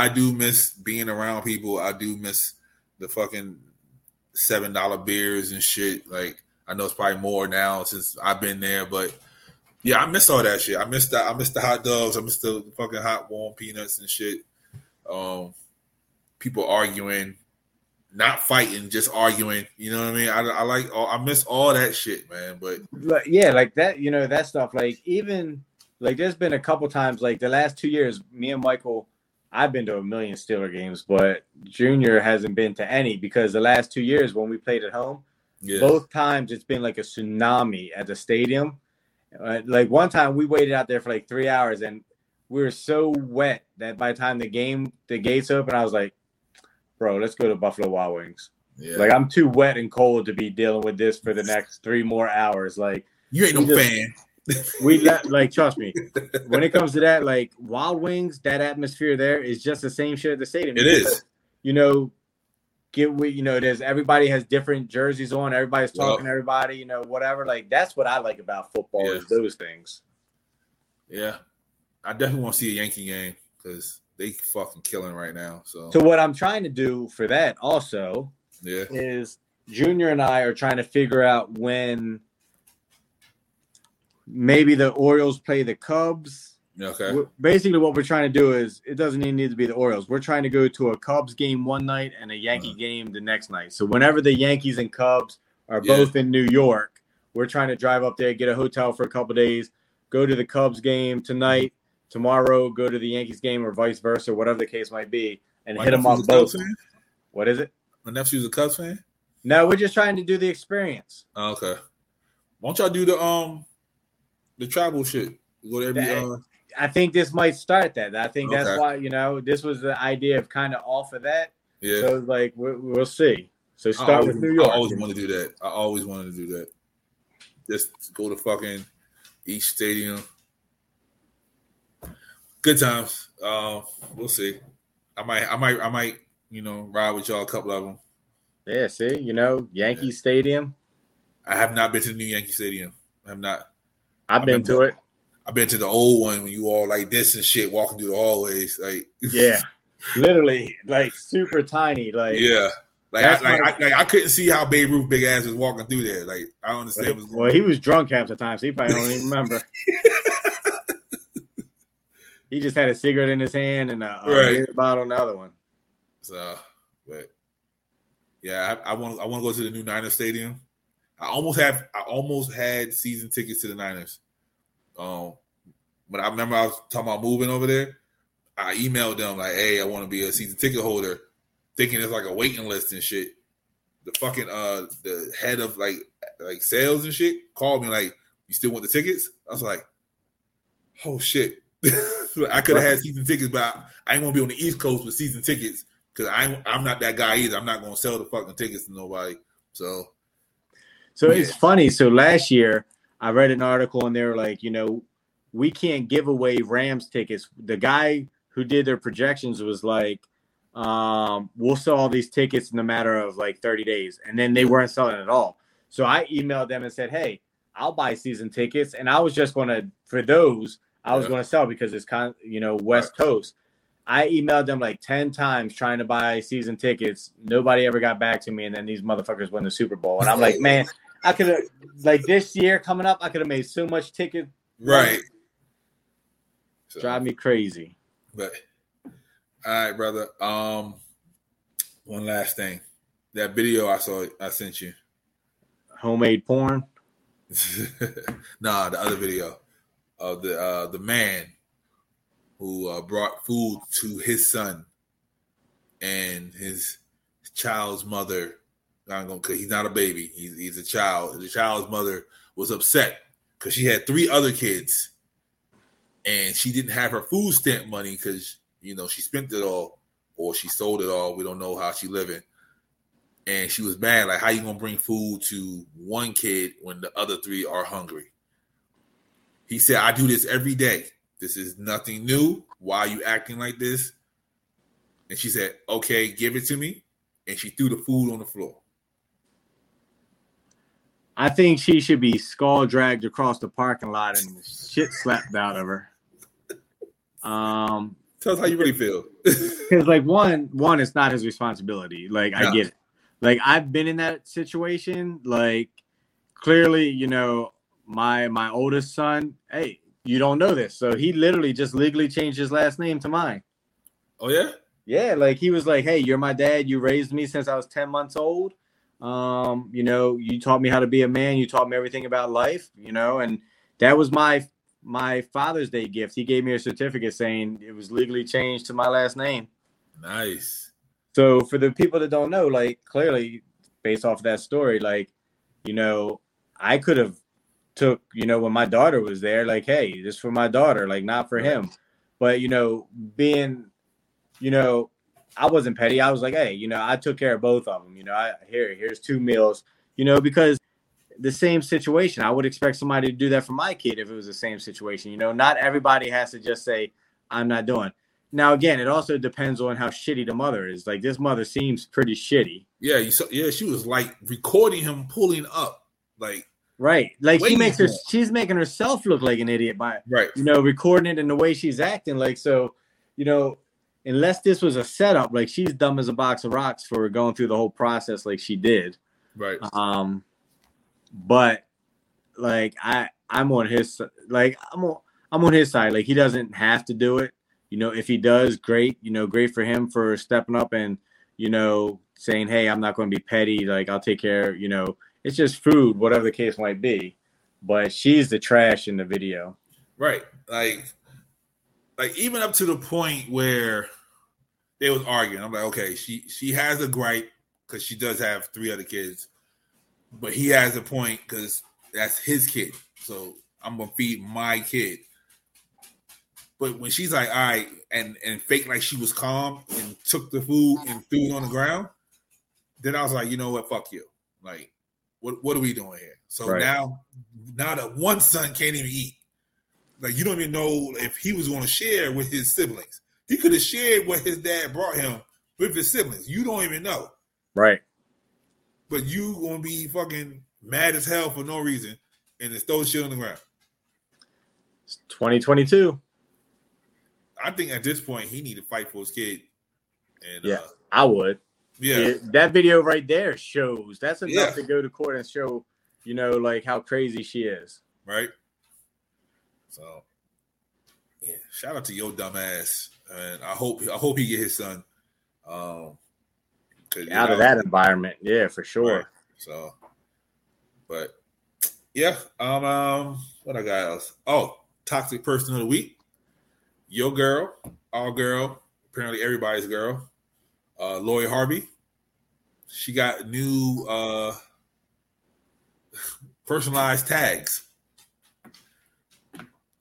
do miss being around people. I do miss the fucking $7 beers and shit. Like, I know it's probably more now since I've been there, but yeah, I miss all that shit. I miss that. I miss the hot dogs. I miss the fucking hot, warm peanuts and shit. People arguing, not fighting, just arguing. You know what I mean? I miss all that shit, man. But yeah, like that, you know, that stuff. Like, even Like, there's been a couple times, like, the last 2 years, me and Michael, I've been to a million Steeler games, but Junior hasn't been to any because the last 2 years when we played at home, yes, both times it's been like a tsunami at the stadium. Like, one time we waited out there for like 3 hours, and we were so wet that by the time the gates opened, I was like, bro, let's go to Buffalo Wild Wings. Yeah. Like, I'm too wet and cold to be dealing with this for the next 3 more hours. Like, you ain't no fan. We like, trust me, when it comes to that, like, Wild Wings, that atmosphere there is just the same shit at the stadium. It is. You know, there's everybody has different jerseys on, everybody's talking to everybody, you know, whatever. Like, that's what I like about football is those things. Yeah. I definitely want to see a Yankee game because they fucking killing right now. So what I'm trying to do for that also is Junior and I are trying to figure out when maybe the Orioles play the Cubs. Okay. Basically, what we're trying to do is it doesn't even need to be the Orioles. We're trying to go to a Cubs game one night and a Yankee game the next night. So whenever the Yankees and Cubs are both in New York, we're trying to drive up there, get a hotel for a couple days, go to the Cubs game tonight, tomorrow go to the Yankees game or vice versa, whatever the case might be, and hit them on both. What is it? My nephew's a Cubs fan? No, we're just trying to do the experience. Oh, okay. Why don't y'all do the travel shit? Go to every, I think this might start that. I think that's why, you know, this was the idea of kind of off of that. Yeah. So, like, we'll see. So, start with New York. I always want to do that. Just go to fucking each stadium. Good times. We'll see. I might, you know, ride with y'all a couple of them. Yeah, see, you know, Yankee Stadium. I have not been to the new Yankee Stadium. I have not. I've been to it. I've been to the old one when you all like this and shit, walking through the hallways, like literally, like super tiny, like I couldn't see how Babe Ruth big ass was walking through there. Like I don't understand. Well, he was drunk half the time, so he probably don't even remember. He just had a cigarette in his hand and a beer bottle and the other one. So, but yeah, I want to go to the new Niners stadium. I almost had season tickets to the Niners. But I remember I was talking about moving over there. I emailed them like, "Hey, I want to be a season ticket holder," thinking it's like a waiting list and shit. The fucking the head of like sales and shit called me like, "You still want the tickets?" I was like, "Oh shit." I could have had season tickets, but I ain't gonna be on the East Coast with season tickets because I'm not that guy either. I'm not gonna sell the fucking tickets to nobody. So it's funny. So last year I read an article and they were like, you know, we can't give away Rams tickets. The guy who did their projections was like, we'll sell all these tickets in a matter of like 30 days, and then they weren't selling at all. So I emailed them and said, "Hey, I'll buy season tickets," and I was just gonna for those. I was going to sell because it's kind of, you know, West Coast. I emailed them like 10 times trying to buy season tickets. Nobody ever got back to me. And then these motherfuckers win the Super Bowl. And I'm like, man, I could have, like this year coming up, I could have made so much ticket. Right. So, drive me crazy. But, all right, brother. One last thing. That video I saw, I sent you. Homemade porn? Nah, the other video. Of the man who brought food to his son and his child's mother. He's not a baby. He's a child. The child's mother was upset because she had 3 other kids and she didn't have her food stamp money because, you know, she spent it all or she sold it all. We don't know how she living. And she was mad. Like, how you going to bring food to one kid when the other 3 are hungry? He said, "I do this every day. This is nothing new. Why are you acting like this?" And she said, "Okay, give it to me." And she threw the food on the floor. I think she should be skull dragged across the parking lot and shit slapped out of her. Tell us how you really feel. Because, like, one, it's not his responsibility. Like, I get it. Like, I've been in that situation. Like, clearly, you know, my oldest son, hey, you don't know this. So he literally just legally changed his last name to mine. Oh, yeah? Yeah, like he was like, "Hey, you're my dad. You raised me since I was 10 months old. You know, you taught me how to be a man. You taught me everything about life, you know." And that was my my Father's Day gift, he gave me a certificate saying it was legally changed to my last name. Nice. So for the people that don't know, like, clearly based off that story, like, you know, I could have took, you know, when my daughter was there, like, hey, this is for my daughter, like, not for him. But, you know, being, you know, I wasn't petty. I was like, hey, you know, I took care of both of them. You know, here's two meals, you know, because the same situation, I would expect somebody to do that for my kid if it was the same situation. You know, not everybody has to just say, I'm not doing. Now, again, it also depends on how shitty the mother is. Like, this mother seems pretty shitty. Yeah, she was, like, recording him pulling up, like. Right. Like, she's making herself look like an idiot by, right, you know, recording it and the way she's acting. Like, so, you know, unless this was a setup, like, she's dumb as a box of rocks for going through the whole process like she did. Right. But, like, I'm on his side. Like, he doesn't have to do it. You know, if he does, great. You know, great for him for stepping up and, you know, saying, hey, I'm not going to be petty. Like, I'll take care, you know. It's just food, whatever the case might be. But she's the trash in the video. Right. Like even up to the point where they was arguing. I'm like, okay, she has a gripe because she does have 3 other kids. But he has a point because that's his kid. So I'm going to feed my kid. But when she's like, all right, and fake like she was calm and took the food and threw it on the ground, then I was like, you know what, fuck you. Like, What are we doing here? So right. now that one son can't even eat. Like, you don't even know if he was going to share with his siblings. He could have shared what his dad brought him with his siblings. You don't even know. Right. But you going to be fucking mad as hell for no reason and just throw shit on the ground. It's 2022. I think at this point he need to fight for his kid. And, yeah, I would. Yeah, that video right there shows that's enough to go to court and show, you know, like how crazy she is. Right. So, yeah, shout out to your dumb ass, and I hope he get his son out of that environment. Yeah, for sure. Right. So, but yeah, what I got else? Oh, toxic person of the week. Your girl, our girl, apparently everybody's girl. Lori Harvey, she got new personalized tags.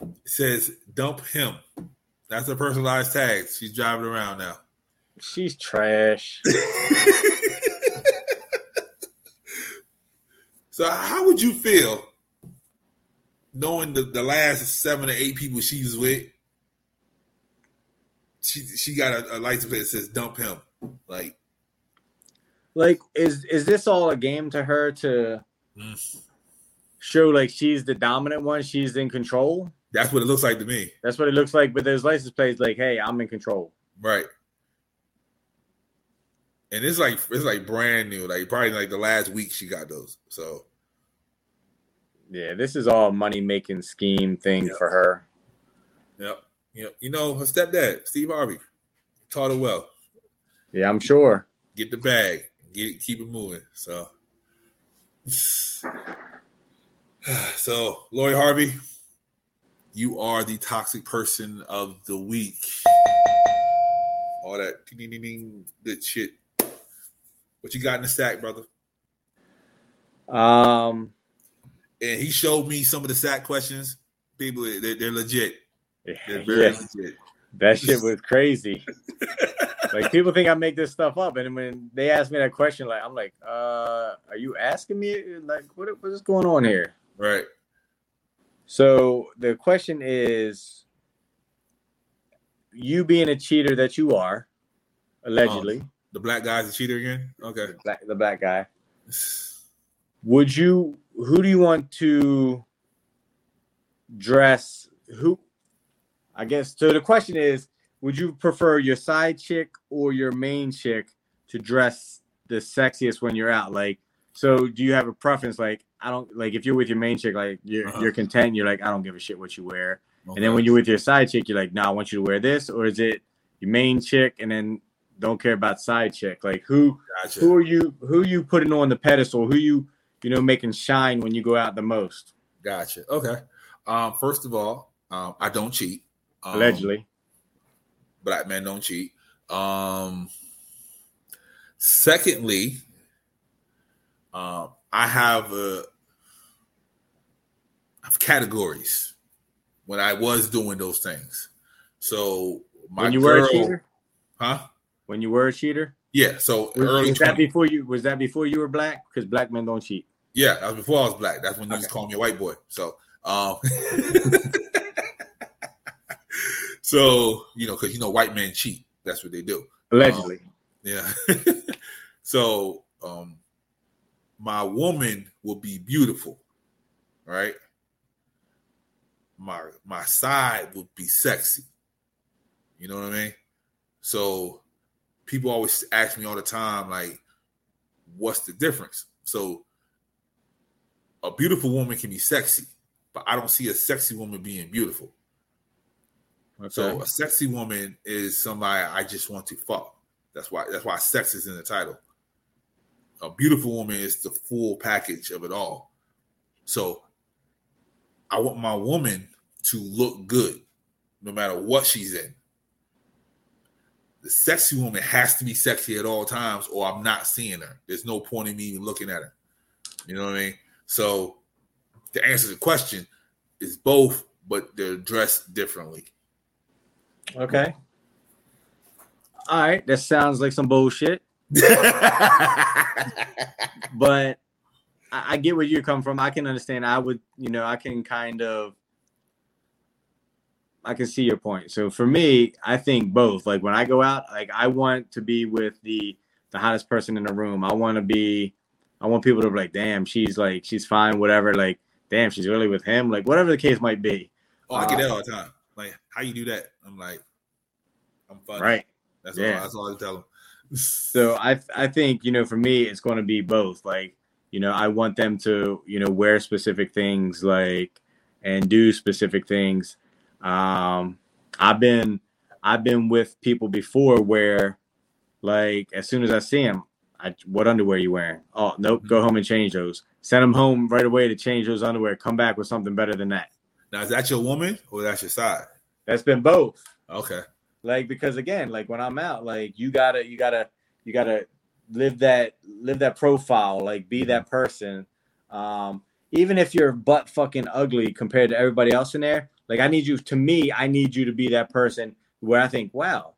It says dump him. That's her personalized tag. She's driving around now. She's trash. So how would you feel knowing the last 7 or 8 people she's with? She got a license plate that says dump him. Like, is this all a game to her to show like she's the dominant one? She's in control. That's what it looks like to me. That's what it looks like. But there's license plates like, "Hey, I'm in control." Right. And it's like brand new. Like probably like the last week she got those. So yeah, this is all money making scheme thing for her. Yep. You know her stepdad, Steve Harvey, taught her well. Yeah, I'm sure. Get the bag. Keep it moving. So Lori Harvey, you are the toxic person of the week. All that ding, ding, ding, good shit. What you got in the sack, brother? And he showed me some of the sack questions. People, they're legit. They're very legit. That shit was crazy. Like, people think I make this stuff up, and when they ask me that question, like, I'm like, are you asking me? Like, what is going on here? Right. So the question is, you being a cheater that you are, allegedly. The black guy's a cheater again? Okay. The black guy. Who do you want to dress? Who, I guess, so the question is, would you prefer your side chick or your main chick to dress the sexiest when you're out? Like, so do you have a preference? Like, I don't, like, if you're with your main chick, like, you're content. You're like, I don't give a shit what you wear. Okay. And then when you're with your side chick, you're like, no, I want you to wear this. Or is it your main chick and then don't care about side chick? Like, who are you putting on the pedestal? Who you, you know, making shine when you go out the most? Gotcha. Okay. First of all, I don't cheat. Allegedly. Black men don't cheat. Secondly, I have categories when I was doing those things. So my when you girl, were a cheater? Huh? When you were a cheater? Yeah. So was that before you were black? Because black men don't cheat. Yeah, that was before I was black. That's when you just called me a white boy. So so, because white men cheat. That's what they do. Allegedly. Yeah. So my woman will be beautiful, right? My side would be sexy. You know what I mean? So people always ask me all the time, like, what's the difference? So a beautiful woman can be sexy, but I don't see a sexy woman being beautiful. Okay. So a sexy woman is somebody I just want to fuck. That's why sex is in the title. A beautiful woman is the full package of it all. So I want my woman to look good no matter what she's in. The sexy woman has to be sexy at all times or I'm not seeing her. There's no point in me even looking at her. You know what I mean? So to answer the question, it's both, but they're dressed differently. Okay. All right. That sounds like some bullshit. But I get where you come from. I can understand. I can see your point. So for me, I think both. Like when I go out, like I want to be with the hottest person in the room. I want people to be like, damn, she's fine, whatever. Like, damn, she's really with him. Like whatever the case might be. Oh, I get that all the time. Like, how you do that? I'm like, I'm fine. Right. That's all I tell them. So I think, for me, it's going to be both. Like, I want them to, wear specific things, like, and do specific things. I've been with people before where, like, as soon as I see them, what underwear are you wearing? Oh, nope. Go home and change those. Send them home right away to change those underwear. Come back with something better than that. Now, is that your woman or that's your side? That's been both. Okay. Like, because again, like when I'm out, like you gotta live that profile, like be that person. Even if you're butt fucking ugly compared to everybody else in there, like I need you to be that person where I think, wow,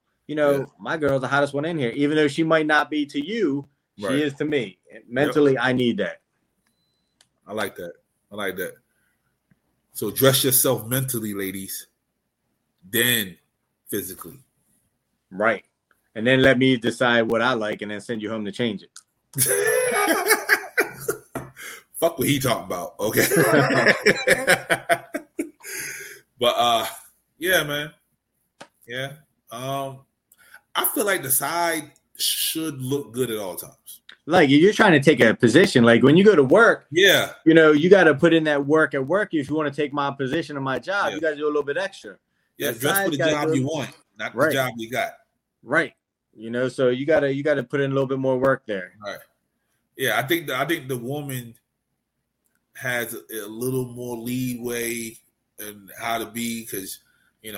my girl's the hottest one in here, even though she might not be to you, right. She is to me. Mentally, yep. I need that. I like that. So dress yourself mentally, ladies, then physically. Right. And then let me decide what I like and then send you home to change it. Fuck what he talking about. Okay. But, yeah, man. Yeah. I feel like the side should look good at all times. Like you're trying to take a position. Like when you go to work, yeah, you got to put in that work at work. If you want to take my position or my job, you got to do a little bit extra. Yeah, dress for the job you want, not the job you got. Right. So you gotta put in a little bit more work there. Right. Yeah, I think the woman has a little more leeway in how to be because and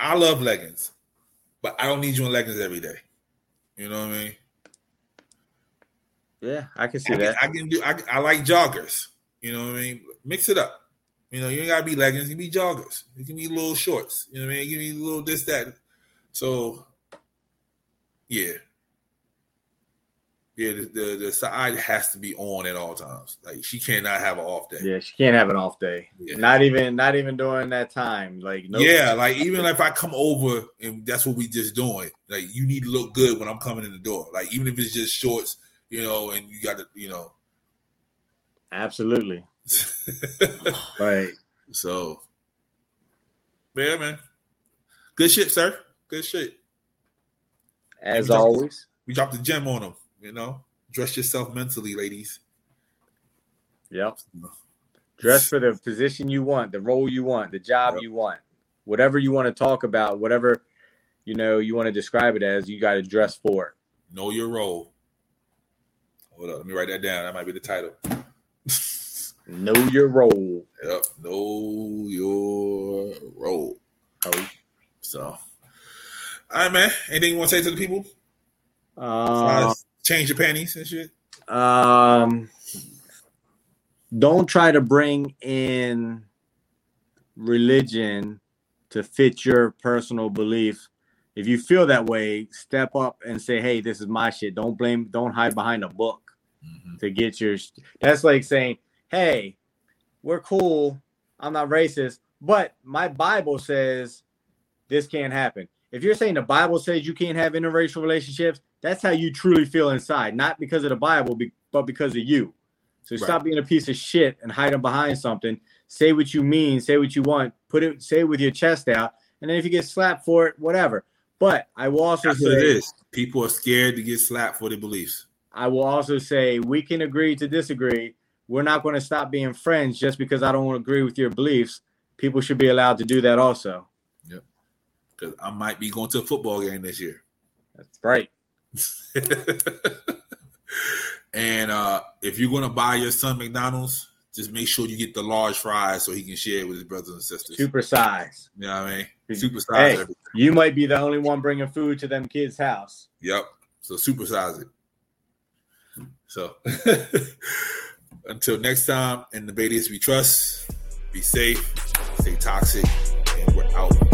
I love leggings, but I don't need you in leggings every day. You know what I mean? Yeah, I can see that. I like joggers. You know what I mean? Mix it up. You ain't gotta be leggings. You can be joggers. You can be little shorts. You know what I mean? You can be a little this, that. So, yeah. Yeah, the side has to be on at all times. Like, she cannot have an off day. Yeah, she can't have an off day. Yeah. Not even during that time. Like, no. Yeah, like, even if I come over and that's what we just doing, like, you need to look good when I'm coming in the door. Like, even if it's just shorts, and you got to, Absolutely. Right. So, yeah, man. Good shit, sir. Good shit. As always, we dropped the gem on them. Dress yourself mentally, ladies. Yep. Dress for the position you want, the role you want, the job you want, whatever you want to talk about, whatever you want to describe it as. You got to dress for it. Know your role. Hold on, let me write that down. That might be the title. Know your role. Yep. Know your role. Oh. So, all right, man. Anything you want to say to the people? Change your panties and shit. Don't try to bring in religion to fit your personal beliefs. If you feel that way, step up and say, hey, this is my shit. Don't blame, don't hide behind a book to get your, that's like saying, hey, we're cool. I'm not racist, but my Bible says this can't happen. If you're saying the Bible says you can't have interracial relationships, that's how you truly feel inside, not because of the Bible, but because of you. So stop being a piece of shit and hiding behind something. Say what you mean, say what you want, put it, say it with your chest out. And then if you get slapped for it, whatever. But I will also say what it is. People are scared to get slapped for their beliefs. I will also say we can agree to disagree. We're not going to stop being friends just because I don't agree with your beliefs. People should be allowed to do that also. Yep. Because I might be going to a football game this year. That's right. And if you're going to buy your son McDonald's, just make sure you get the large fries so he can share it with his brothers and sisters. Super size. You know what I mean? Super size. Hey, you might be the only one bringing food to them kids' house. Yep. So super size it. So until next time, in the babies we trust, be safe, stay toxic, and we're out.